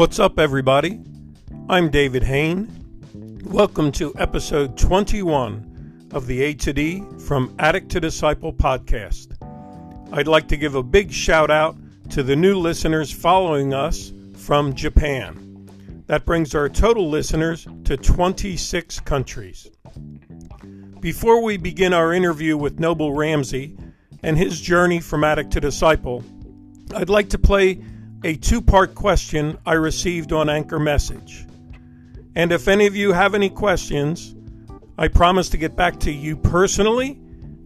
What's up, everybody? I'm David Hain. Welcome to episode 21 of the A to D From Addict to Disciple podcast. I'd like to give a big shout out to the new listeners following us from Japan. That brings our total listeners to 26 countries. Before we begin our interview with Noble Ramsey and his journey from addict to disciple, I'd like to play a two-part question I received on Anchor Message. And if any of you have any questions, I promise to get back to you personally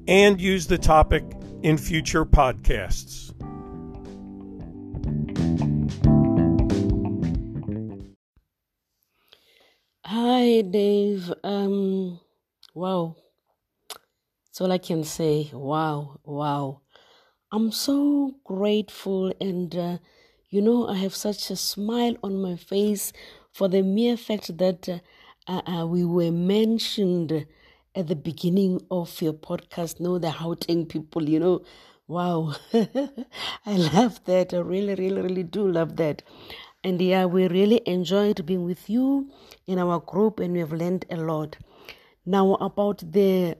and use the topic in future podcasts. Hi, Dave. Wow. That's all I can say. Wow. I'm so grateful and I have such a smile on my face for the mere fact that we were mentioned at the beginning of your podcast. No, the Gauteng people, Wow. I love that. I really, really, really do love that. And yeah, we really enjoyed being with you in our group and we have learned a lot. Now, about the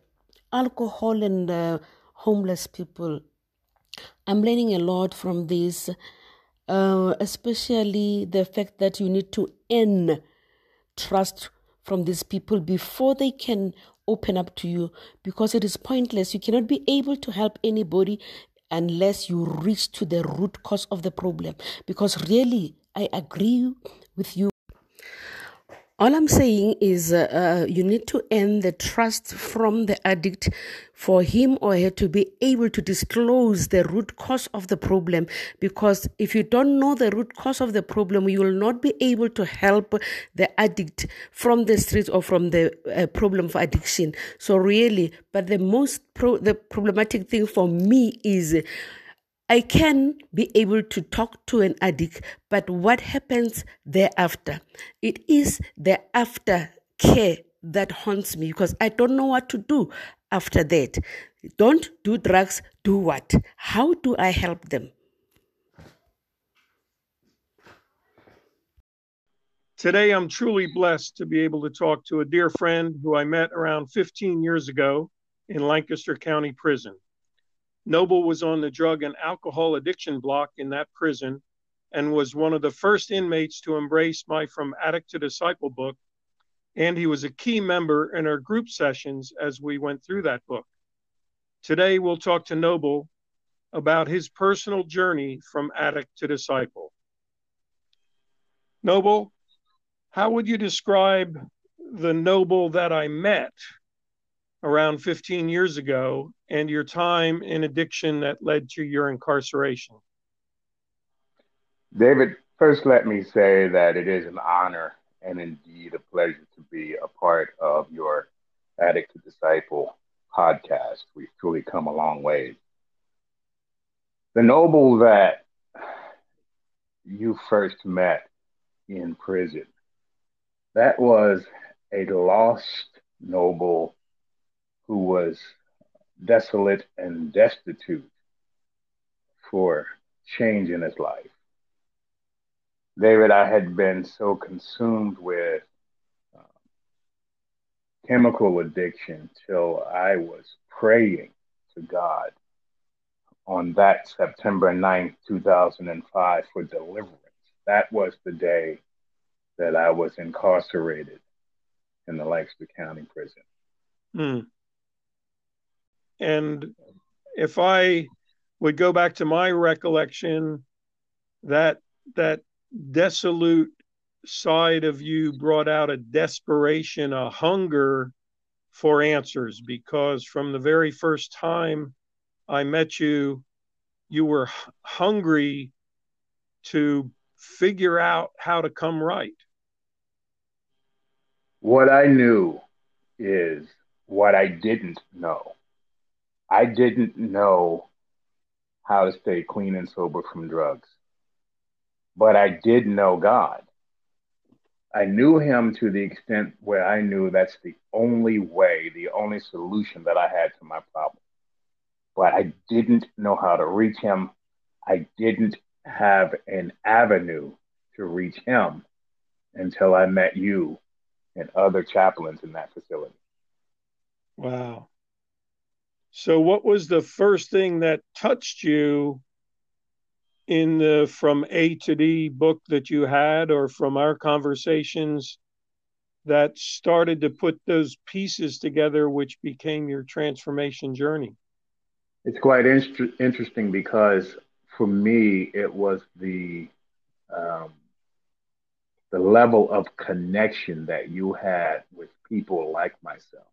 alcohol and homeless people, I'm learning a lot from this. Especially the fact that you need to earn trust from these people before they can open up to you, because it is pointless. You cannot be able to help anybody unless you reach to the root cause of the problem, because really, I agree with you. All I'm saying is you need to earn the trust from the addict for him or her to be able to disclose the root cause of the problem. Because if you don't know the root cause of the problem, you will not be able to help the addict from the streets or from the problem of addiction. So really, but the most problematic thing for me is I can be able to talk to an addict, but what happens thereafter? It is the aftercare that haunts me, because I don't know what to do after that. Don't do drugs, do what? How do I help them? Today, I'm truly blessed to be able to talk to a dear friend who I met around 15 years ago in Lancaster County Prison. Noble was on the drug and alcohol addiction block in that prison and was one of the first inmates to embrace my From Addict to Disciple book, and he was a key member in our group sessions as we went through that book. Today, we'll talk to Noble about his personal journey from addict to disciple. Noble, how would you describe the Noble that I met around 15 years ago and your time in addiction that led to your incarceration? David, first let me say that it is an honor and indeed a pleasure to be a part of your Addict to Disciple podcast. We've truly come a long way. The Noble that you first met in prison, that was a lost Noble who was desolate and destitute for change in his life. David, I had been so consumed with chemical addiction till I was praying to God on that September 9th, 2005 for deliverance. That was the day that I was incarcerated in the Lancaster County Prison. Mm. And if I would go back to my recollection, that desolate side of you brought out a desperation, a hunger for answers, because from the very first time I met you, you were hungry to figure out how to come right. What I knew is what I didn't know. I didn't know how to stay clean and sober from drugs, but I did know God. I knew him to the extent where I knew that's the only way, the only solution that I had to my problem. But I didn't know how to reach him. I didn't have an avenue to reach him until I met you and other chaplains in that facility. Wow. So what was the first thing that touched you in the From A to D book that you had, or from our conversations, that started to put those pieces together, which became your transformation journey? It's quite interesting because for me, it was the level of connection that you had with people like myself.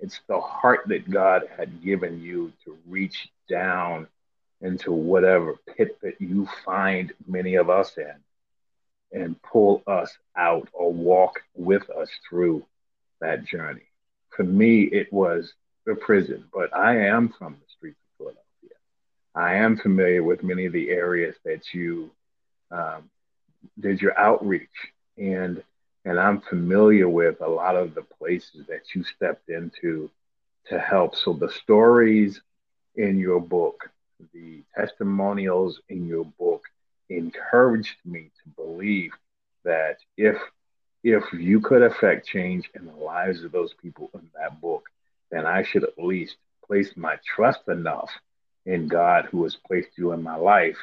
It's the heart that God had given you to reach down into whatever pit that you find many of us in and pull us out or walk with us through that journey. For me, it was the prison, but I am from the streets of Philadelphia. I am familiar with many of the areas that you did your outreach, and I'm familiar with a lot of the places that you stepped into to help. So the stories in your book, the testimonials in your book encouraged me to believe that if you could affect change in the lives of those people in that book, then I should at least place my trust enough in God, who has placed you in my life.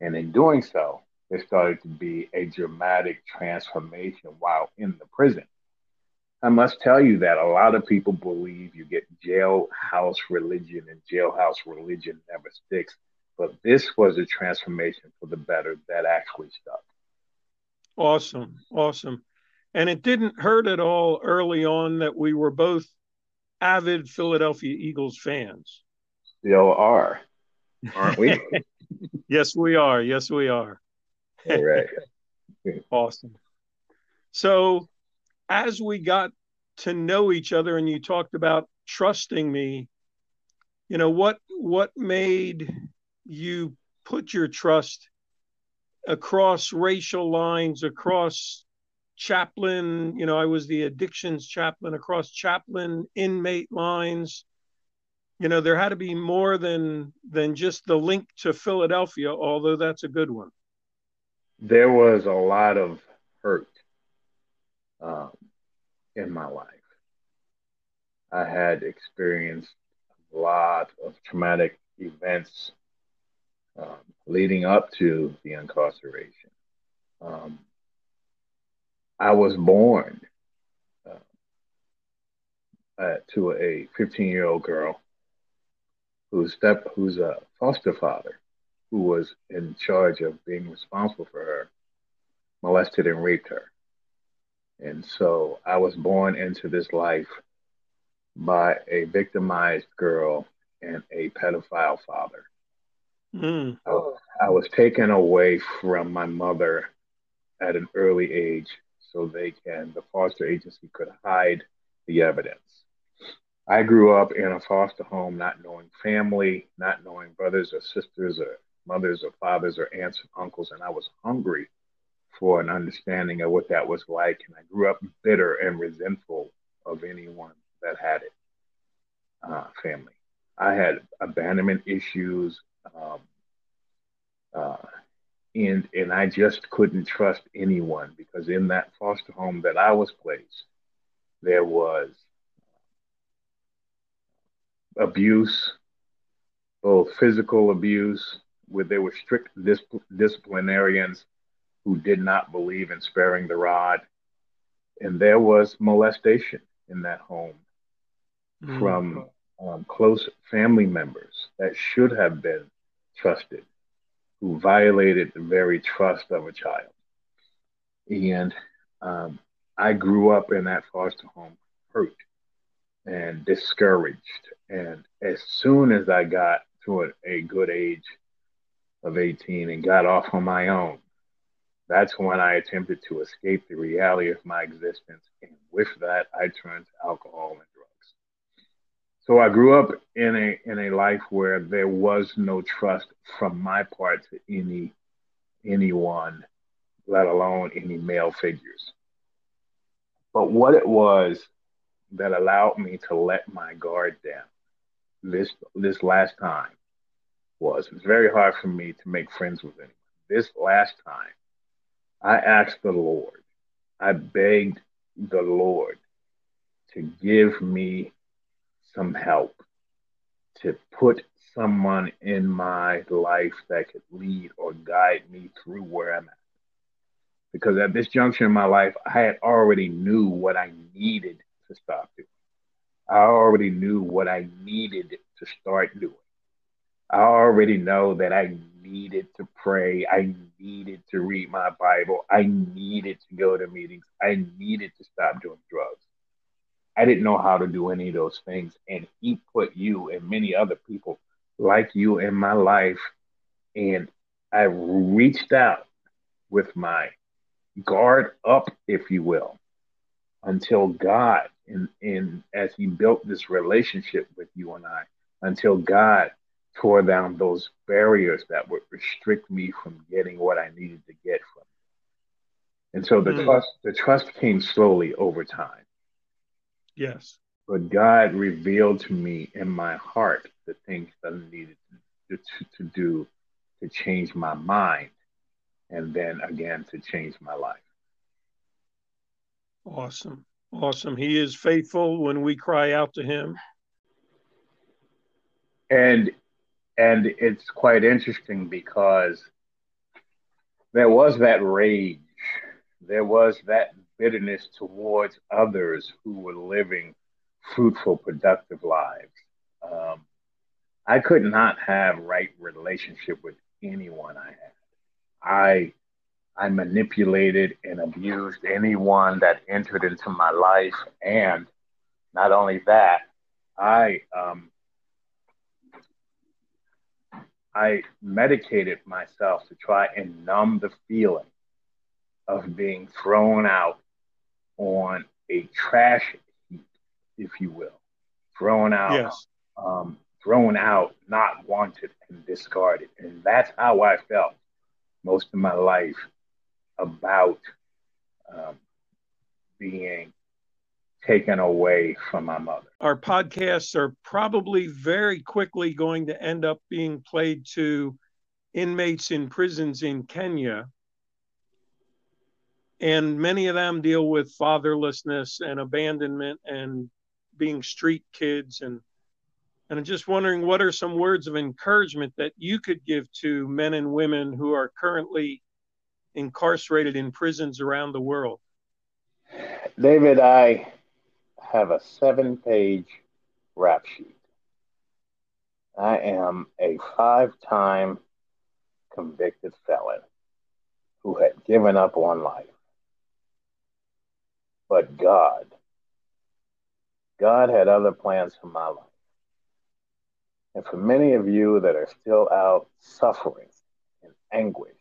And in doing so, there started to be a dramatic transformation while in the prison. I must tell you that a lot of people believe you get jailhouse religion, and jailhouse religion never sticks. But this was a transformation for the better that actually stuck. Awesome. Awesome. And it didn't hurt at all early on that we were both avid Philadelphia Eagles fans. Still are, aren't we? Yes, we are. Yes, we are. All right. Awesome. So as we got to know each other, and you talked about trusting me, you know, what made you put your trust across racial lines, across chaplain, you know, I was the addictions chaplain, across chaplain inmate lines. You know, there had to be more than just the link to Philadelphia, although that's a good one. There was a lot of hurt in my life. I had experienced a lot of traumatic events leading up to the incarceration. I was born to a 15-year-old girl who's a foster father, who was in charge of being responsible for her, molested and raped her. And so I was born into this life by a victimized girl and a pedophile father. Mm. I was taken away from my mother at an early age so the foster agency could hide the evidence. I grew up in a foster home, not knowing family, not knowing brothers or sisters or mothers or fathers or aunts and uncles, and I was hungry for an understanding of what that was like, and I grew up bitter and resentful of anyone that had it, family. I had abandonment issues, and I just couldn't trust anyone, because in that foster home that I was placed, there was abuse, both physical abuse, where there were strict disciplinarians who did not believe in sparing the rod. And there was molestation in that home from close family members that should have been trusted, who violated the very trust of a child. And I grew up in that foster home hurt and discouraged. And as soon as I got to a good age of 18 and got off on my own, that's when I attempted to escape the reality of my existence. And with that, I turned to alcohol and drugs. So I grew up in a life where there was no trust from my part to anyone, let alone any male figures. But what it was that allowed me to let my guard down this last time was, it's very hard for me to make friends with anyone. this last time, I asked the Lord, I begged the Lord to give me some help, to put someone in my life that could lead or guide me through where I'm at. Because at this juncture in my life, I had already knew what I needed to stop doing. I already knew what I needed to start doing. I already know that I needed to pray. I needed to read my Bible. I needed to go to meetings. I needed to stop doing drugs. I didn't know how to do any of those things. And he put you and many other people like you in my life. And I reached out with my guard up, if you will, until God, and as he built this relationship with you and I, until God tore down those barriers that would restrict me from getting what I needed to get from it. And so the trust came slowly over time. Yes. But God revealed to me in my heart the things that I needed to do to change my mind, and then again to change my life. Awesome. Awesome. He is faithful when we cry out to him. And it's quite interesting because there was that rage. There was that bitterness towards others who were living fruitful, productive lives. I could not have right relationship with anyone I had. I manipulated and abused anyone that entered into my life. And not only that, I medicated myself to try and numb the feeling of being thrown out on a trash heap, if you will. Thrown out, yes. Thrown out, not wanted, and discarded. And that's how I felt most of my life about being taken away from my mother. Our podcasts are probably very quickly going to end up being played to inmates in prisons in Kenya. And many of them deal with fatherlessness and abandonment and being street kids. And I'm just wondering, what are some words of encouragement that you could give to men and women who are currently incarcerated in prisons around the world? David, I have a 7-page rap sheet. I am a 5-time convicted felon who had given up on life. But God had other plans for my life. And for many of you that are still out suffering and anguish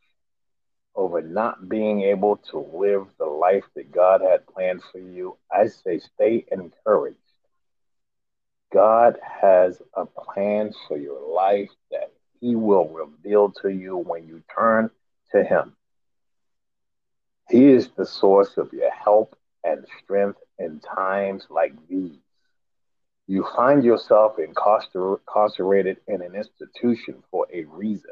over not being able to live the life that God had planned for you, I say stay encouraged. God has a plan for your life that he will reveal to you when you turn to him. He is the source of your help and strength in times like these. You find yourself incarcerated in an institution for a reason.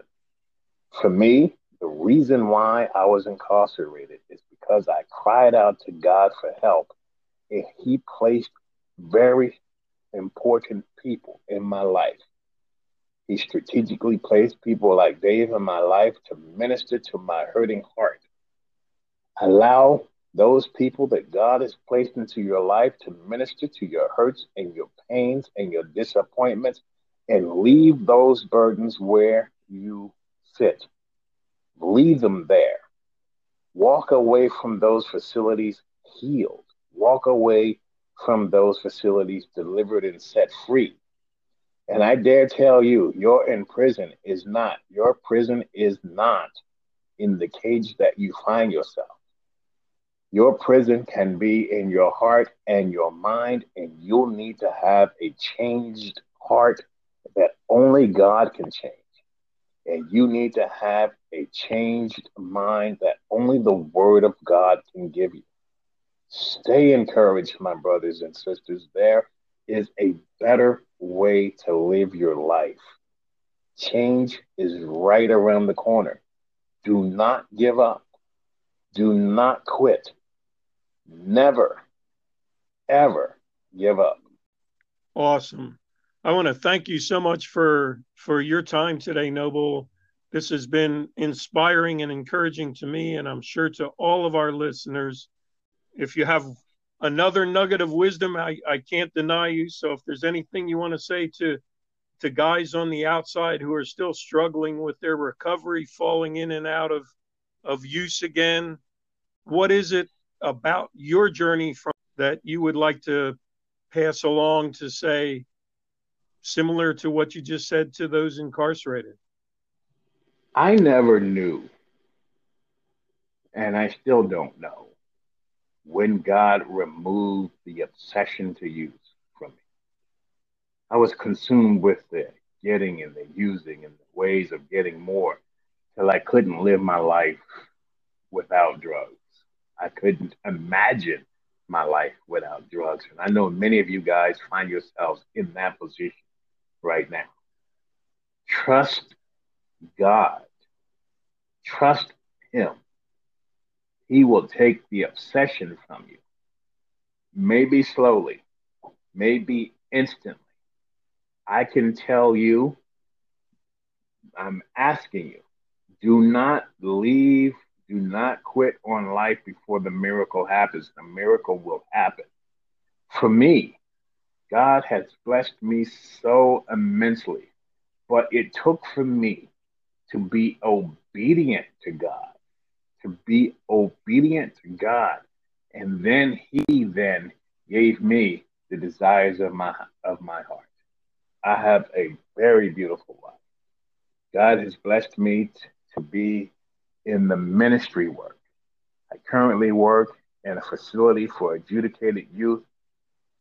For me, the reason why I was incarcerated is because I cried out to God for help, and he placed very important people in my life. He strategically placed people like Dave in my life to minister to my hurting heart. Allow those people that God has placed into your life to minister to your hurts and your pains and your disappointments, and leave those burdens where you sit. Leave them there. Walk away from those facilities healed. Walk away from those facilities delivered and set free. And I dare tell you, your prison is not in the cage that you find yourself. Your prison can be in your heart and your mind, and you'll need to have a changed heart that only God can change. And you need to have a changed mind that only the Word of God can give you. Stay encouraged, my brothers and sisters. There is a better way to live your life. Change is right around the corner. Do not give up. Do not quit. Never, ever give up. Awesome. I want to thank you so much for your time today, Noble. This has been inspiring and encouraging to me, and I'm sure to all of our listeners. If you have another nugget of wisdom, I can't deny you. So if there's anything you want to say to guys on the outside who are still struggling with their recovery, falling in and out of use again, what is it about your journey from that you would like to pass along to say, similar to what you just said to those incarcerated? I never knew, and I still don't know, when God removed the obsession to use from me. I was consumed with the getting and the using and the ways of getting more till I couldn't live my life without drugs. I couldn't imagine my life without drugs. And I know many of you guys find yourselves in that position right now. Trust God. Trust Him. He will take the obsession from you. Maybe slowly, maybe instantly. I can tell you, I'm asking you, do not leave. Do not quit on life before the miracle happens. The miracle will happen. For me, God has blessed me so immensely, but it took for me to be obedient to God, And then He gave me the desires of my heart. I have a very beautiful wife. God has blessed me to be in the ministry work. I currently work in a facility for adjudicated youth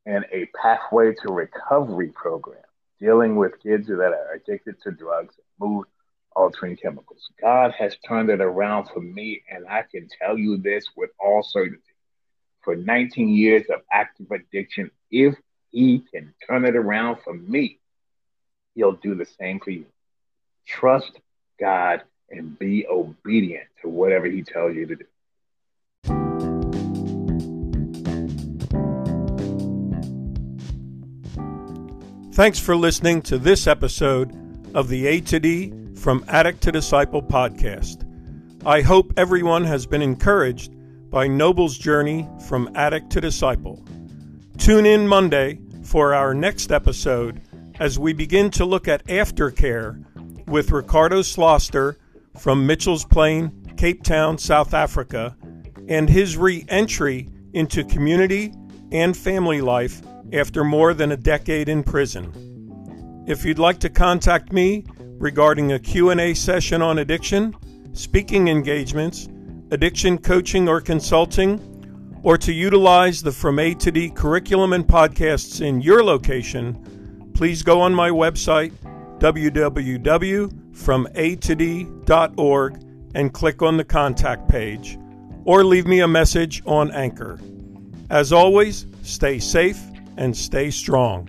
and a pathway to recovery program, dealing with kids that are addicted to drugs and mood-altering chemicals. God has turned it around for me, and I can tell you this with all certainty. For 19 years of active addiction, if He can turn it around for me, He'll do the same for you. Trust God and be obedient to whatever He tells you to do. Thanks for listening to this episode of the A to D From Addict to Disciple podcast. I hope everyone has been encouraged by Noble's journey from addict to disciple. Tune in Monday for our next episode as we begin to look at aftercare with Ricardo Sloster from Mitchell's Plain, Cape Town, South Africa, and his re-entry into community and family life after more than a decade in prison. If you'd like to contact me regarding a Q&A session on addiction, speaking engagements, addiction coaching or consulting, or to utilize the From A to D curriculum and podcasts in your location, please go on my website, www.fromatod.org, and click on the contact page, or leave me a message on Anchor. As always, stay safe and stay strong.